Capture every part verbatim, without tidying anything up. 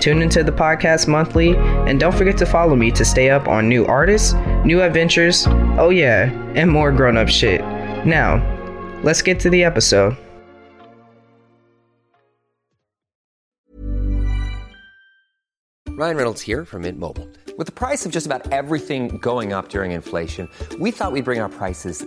Tune into the podcast monthly, and don't forget to follow me to stay up on new artists, new adventures, oh yeah, and more grown-up shit. Now, let's get to the episode. Ryan Reynolds here from Mint Mobile. With the price of just about everything going up during inflation, we thought we'd bring our prices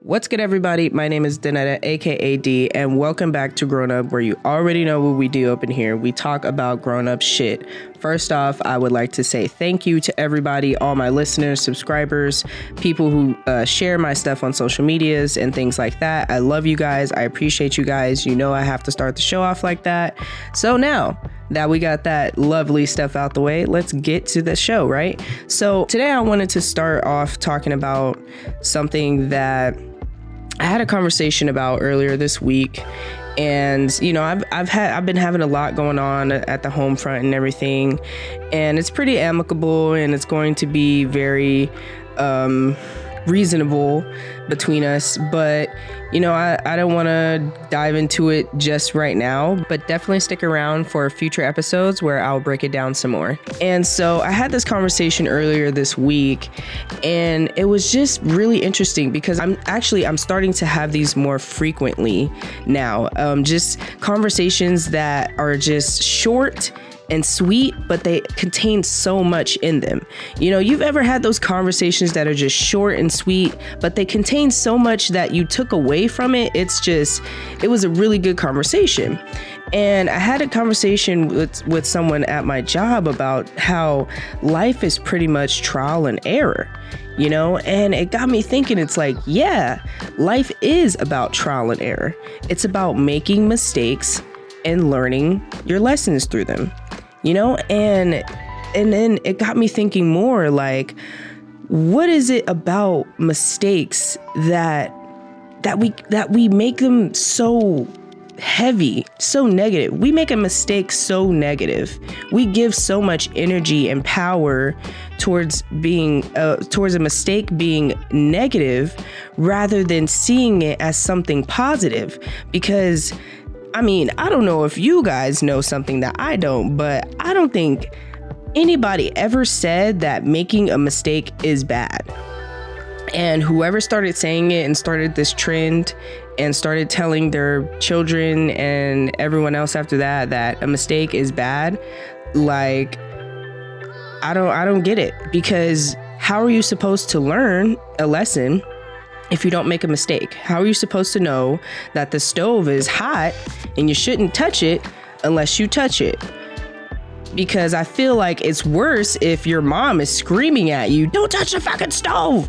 What's good, everybody? My name is Danetta, aka D, and welcome back to Grown Up, where you already know what we do up in here. We talk about grown-up shit. First off, I would like to say thank you to everybody, all my listeners, subscribers, people who uh, share my stuff on social medias and things like that. I love you guys. I appreciate you guys. You know I have to start the show off like that. So now that we got that lovely stuff out the way, let's get to the show, right? So today I wanted to start off talking about something that I had a conversation about earlier this week. And, you know, I've I've had I've been having a lot going on at the home front and everything. And it's pretty amicable, and it's going to be very um, reasonable between us. But, you know, I, I don't want to dive into it just right now, but definitely stick around for future episodes where I'll break it down some more. And so I had this conversation earlier this week, and it was just really interesting because I'm actually, I'm starting to have these more frequently now. Um, just conversations that are just short and sweet, but they contain so much in them. You know, you've ever had those conversations that are just short and sweet, but they contain so much that you took away from it. It's just, it was a really good conversation. And I had a conversation with, with someone at my job about how life is pretty much trial and error, you know, and it got me thinking. It's like, yeah, life is about trial and error. It's about making mistakes and learning your lessons through them. You know, and and then it got me thinking more, like, what is it about mistakes that that we that we make them so heavy, so negative? We make a mistake so negative. We give so much energy and power towards being uh, towards a mistake being negative rather than seeing it as something positive. Because I mean, I don't know if you guys know something that I don't, but I don't think anybody ever said that making a mistake is bad. And whoever started saying it and started this trend and started telling their children and everyone else after that that a mistake is bad, like, I don't I don't get it. Because how are you supposed to learn a lesson if you don't make a mistake? How are you supposed to know that the stove is hot and you shouldn't touch it unless you touch it? Because I feel like it's worse if your mom is screaming at you, don't touch the fucking stove,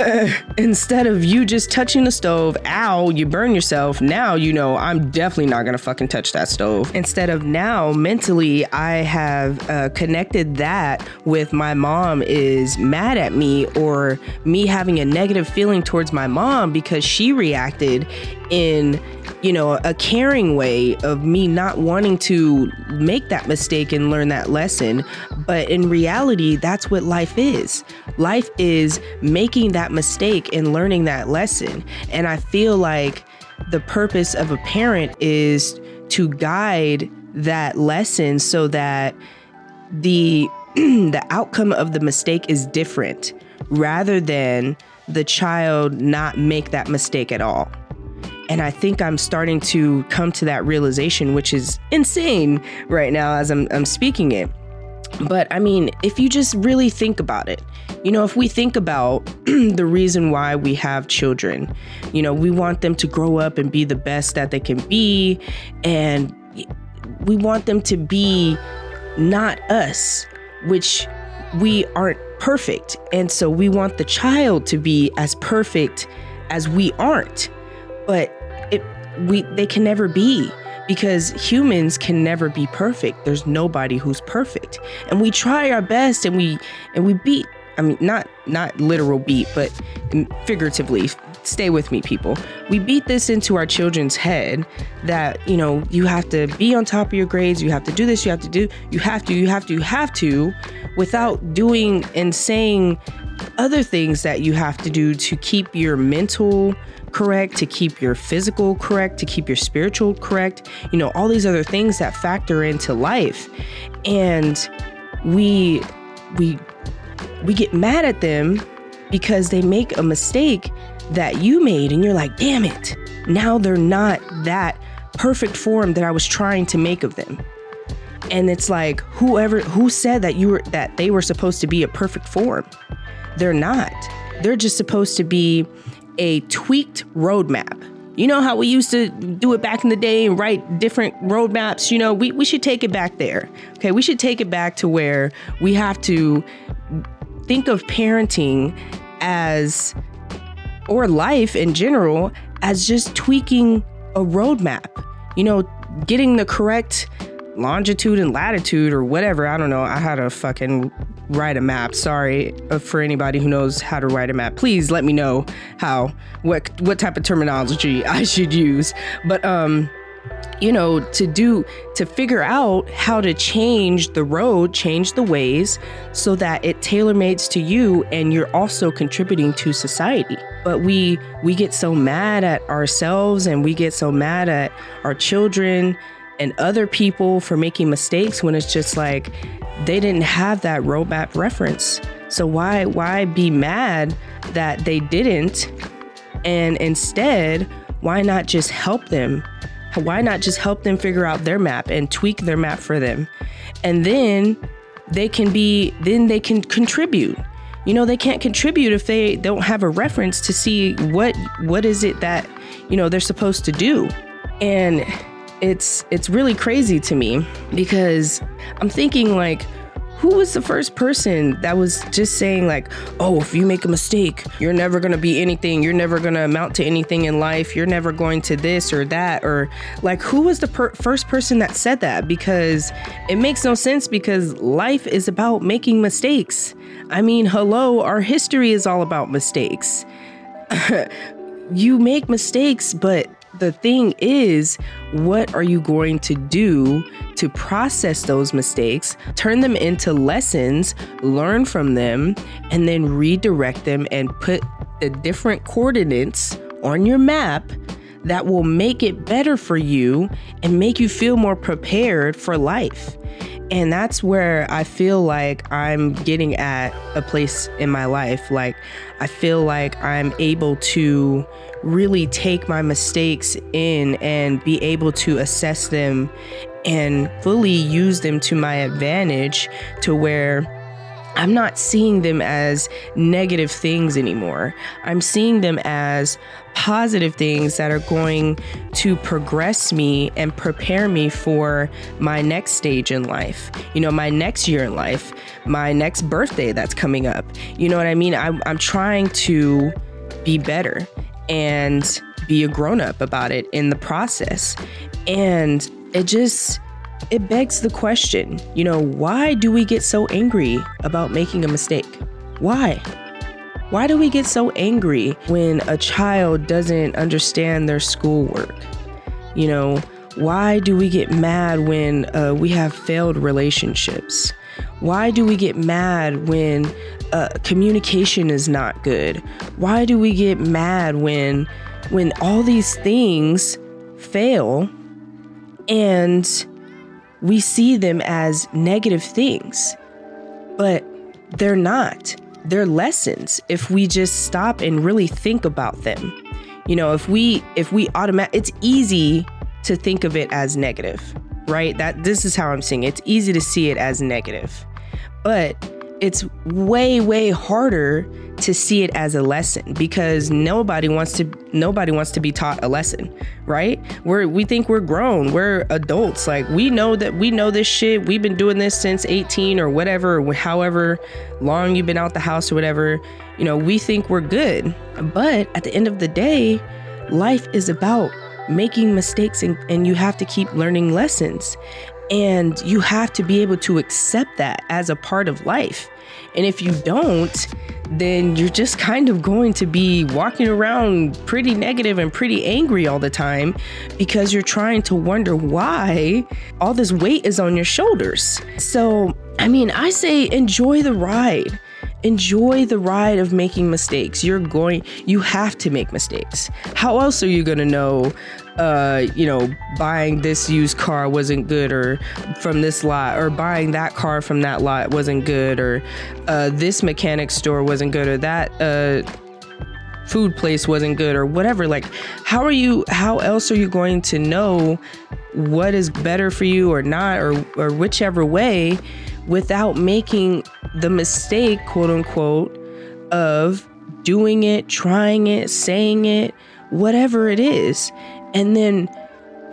uh, instead of you just touching the stove. Ow, you burn yourself. Now, you know, I'm definitely not gonna fucking touch that stove. Instead of now, mentally, I have uh, connected that with my mom is mad at me, or me having a negative feeling towards my mom because she reacted in, you know, a caring way of me not wanting to make that mistake and learn that lesson. But in reality, that's what life is. Life is making that mistake and learning that lesson. And I feel like the purpose of a parent is to guide that lesson so that the the outcome of the mistake is different, rather than the child not make that mistake at all. And I think I'm starting to come to that realization, which is insane right now as I'm, I'm speaking it. But I mean, if you just really think about it, you know, if we think about the reason why we have children, you know, we want them to grow up and be the best that they can be. And we want them to be not us, which we aren't perfect. And so we want the child to be as perfect as we aren't. But it, we they can never be. Because humans can never be perfect. There's nobody who's perfect. And we try our best and we and we beat. I mean, not not literal beat, but figuratively. Stay with me, people. We beat this into our children's head that, you know, you have to be on top of your grades. You have to do this. You have to do. You have to. You have to. You have to without doing and saying other things that you have to do to keep your mental correct, to keep your physical correct, to keep your spiritual correct, you know, all these other things that factor into life. And we we we get mad at them because they make a mistake that you made and you're like, damn it, now they're not that perfect form that I was trying to make of them. And it's like, whoever who said that you were that they were supposed to be a perfect form? They're not. They're just supposed to be a tweaked roadmap. You know how we used to do it back in the day and write different roadmaps? You know, we, we should take it back there. Okay, we should take it back to where we have to think of parenting as, or life in general, as just tweaking a roadmap. You know, getting the correct longitude and latitude or whatever. I don't know. I had a fucking... write a map. Sorry for anybody who knows how to write a map. Please let me know how, what, what type of terminology I should use. But, um, you know, to do, to figure out how to change the road, change the ways so that it tailor-mates to you and you're also contributing to society. But we, we get so mad at ourselves and we get so mad at our children and other people for making mistakes when it's just like, they didn't have that roadmap reference. So why why be mad that they didn't? And instead, why not just help them? Why not just help them figure out their map and tweak their map for them? And then they can be, then they can contribute. You know, they can't contribute if they don't have a reference to see what what is it that, you know, they're supposed to do. And It's it's really crazy to me because I'm thinking, like, who was the first person that was just saying, like, oh, if you make a mistake, you're never going to be anything. You're never going to amount to anything in life. You're never going to this or that. Or, like, who was the per- first person that said that? Because it makes no sense, because life is about making mistakes. I mean, hello, our history is all about mistakes. You make mistakes, but the thing is, what are you going to do to process those mistakes, turn them into lessons, learn from them, and then redirect them and put the different coordinates on your map that will make it better for you and make you feel more prepared for life? And that's where I feel like I'm getting at a place in my life. Like, I feel like I'm able to really take my mistakes in and be able to assess them and fully use them to my advantage, to where I'm not seeing them as negative things anymore. I'm seeing them as positive things that are going to progress me and prepare me for my next stage in life, you know, my next year in life, my next birthday that's coming up. You know what I mean? I'm, I'm trying to be better and be a grown-up about it in the process. And it just, it begs the question, you know, why do we get so angry about making a mistake? Why? Why do we get so angry when a child doesn't understand their schoolwork? You know, why do we get mad when uh, we have failed relationships? Why do we get mad when uh, communication is not good? Why do we get mad when when all these things fail and we see them as negative things? But they're not. They're lessons if we just stop and really think about them. You know, if we if we automat, it's easy to think of it as negative, right? That this is how I'm seeing it. It's easy to see it as negative. but it's way, way harder to see it as a lesson because nobody wants to nobody wants to be taught a lesson, right? We're we think we're grown, we're adults, like we know that we know this shit. We've been doing this since eighteen or whatever, or however long you've been out the house or whatever. You know, we think we're good, but at the end of the day, life is about making mistakes, and, and you have to keep learning lessons. And you have to be able to accept that as a part of life. And if you don't, then you're just kind of going to be walking around pretty negative and pretty angry all the time because you're trying to wonder why all this weight is on your shoulders. So, I mean, I say enjoy the ride. Enjoy the ride of making mistakes. You're going, you have to make mistakes. How else are you going to know, uh, you know, buying this used car wasn't good, or from this lot, or buying that car from that lot wasn't good, or uh, this mechanic store wasn't good, or that uh, food place wasn't good, or whatever. Like, how are you, how else are you going to know what is better for you or not, or, or whichever way, without making the mistake, quote unquote, of doing it, trying it, saying it, whatever it is, and then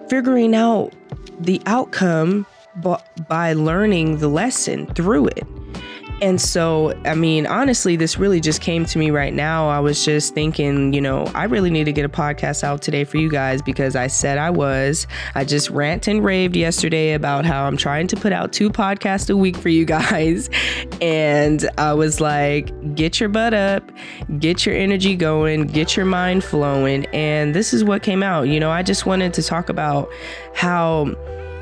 figuring out the outcome b- by learning the lesson through it. And so, I mean, honestly, this really just came to me right now. I was just thinking, you know, I really need to get a podcast out today for you guys because I said I was. I just rant and raved yesterday about how I'm trying to put out two podcasts a week for you guys. And I was like, get your butt up, get your energy going, get your mind flowing. And this is what came out. You know, I just wanted to talk about how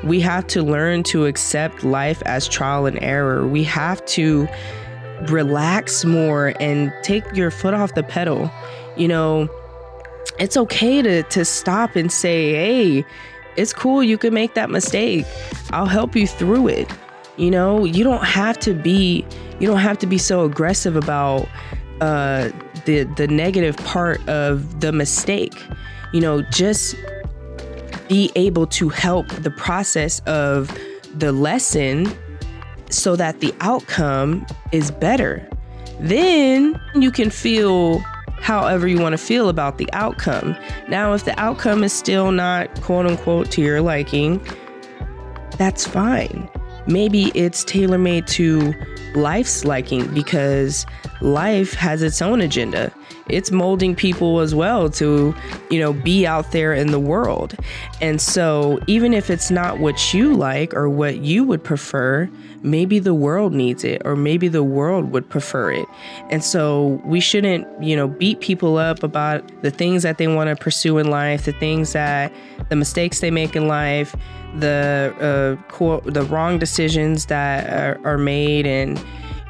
we have to learn to accept life as trial and error. We have to relax more and take your foot off the pedal. You know, it's okay to, to stop and say, hey, it's cool. You can make that mistake. I'll help you through it. You know, you don't have to be, you don't have to be so aggressive about uh, the, the negative part of the mistake. You know, just be able to help the process of the lesson so that the outcome is better. Then you can feel however you want to feel about the outcome. Now, if the outcome is still not, quote unquote, to your liking, that's fine. Maybe it's tailor-made to life's liking because life has its own agenda. It's molding people as well to, you know, be out there in the world. And so even if it's not what you like or what you would prefer, maybe the world needs it, or maybe the world would prefer it. And so we shouldn't, you know, beat people up about the things that they want to pursue in life, the things that, the mistakes they make in life, the uh, co- the wrong decisions that are, are made. And,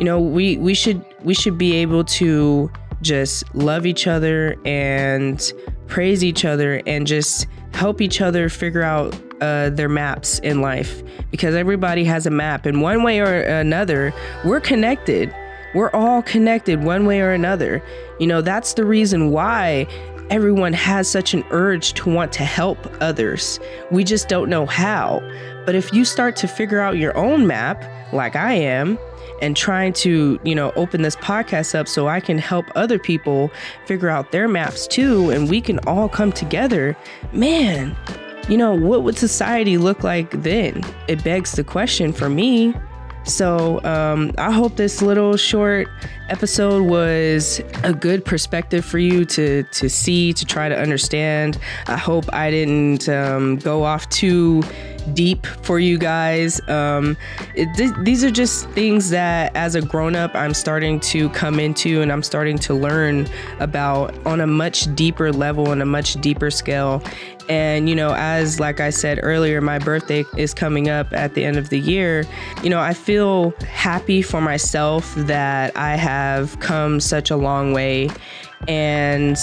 you know, we, we should we should be able to just love each other and praise each other and just help each other figure out uh, their maps in life, because everybody has a map in one way or another. We're connected. We're all connected one way or another. You know, that's the reason why everyone has such an urge to want to help others. We just don't know how. But if you start to figure out your own map, like I am, and trying to, you know, open this podcast up so I can help other people figure out their maps too, and we can all come together, man, you know, what would society look like then? It begs the question for me. So um, I hope this little short episode was a good perspective for you to to see, to try to understand. I hope I didn't um, go off too deep for you guys. Um, it, th- these are just things that as a grown up, I'm starting to come into, and I'm starting to learn about on a much deeper level, on a much deeper scale. And, you know, as like I said earlier, my birthday is coming up at the end of the year. You know, I feel happy for myself that I have come such a long way, and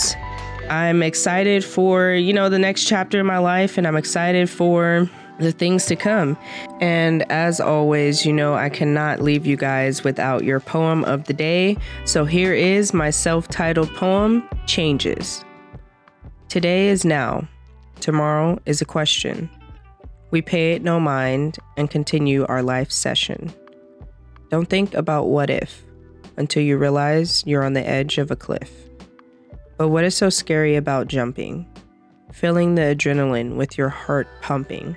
I'm excited for, you know, the next chapter in my life, and I'm excited for the things to come. And as always, you know, I cannot leave you guys without your poem of the day. So here is my self-titled poem, Changes. Today is now. Tomorrow is a question. We pay it no mind and continue our life session. Don't think about what if until you realize you're on the edge of a cliff. But what is so scary about jumping? Feeling the adrenaline with your heart pumping.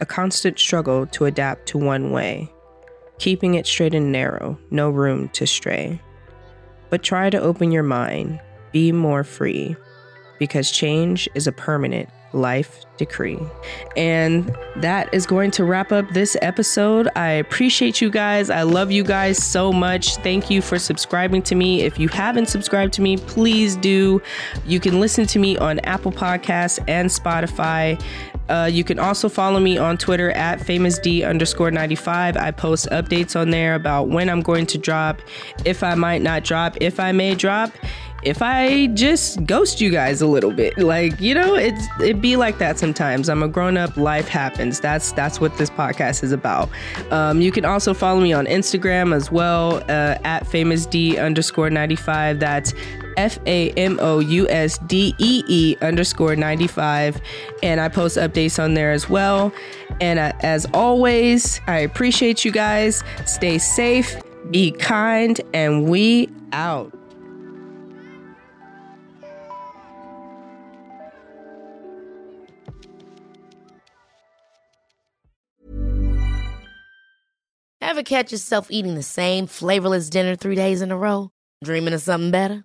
A constant struggle to adapt to one way. Keeping it straight and narrow, no room to stray. But try to open your mind, be more free, because change is a permanent life decree. And that is going to wrap up this episode. I appreciate you guys. I love you guys so much. Thank you for subscribing to me. If you haven't subscribed to me, please do. You can listen to me on Apple Podcasts and Spotify. Uh, you can also follow me on Twitter at famousd underscore ninety-five. I post updates on there about when I'm going to drop, if I might not drop, if I may drop, if I just ghost you guys a little bit. Like, you know, it's it be like that sometimes. I'm a grown-up, life happens. That's that's what this podcast is about. Um, you can also follow me on Instagram as well, uh, at famousd underscore ninety-five. That's F A M O U S D E E underscore ninety-five. And I post updates on there as well. And I, as always, I appreciate you guys. Stay safe, be kind, and we out. Ever catch yourself eating the same flavorless dinner three days in a row? Dreaming of something better?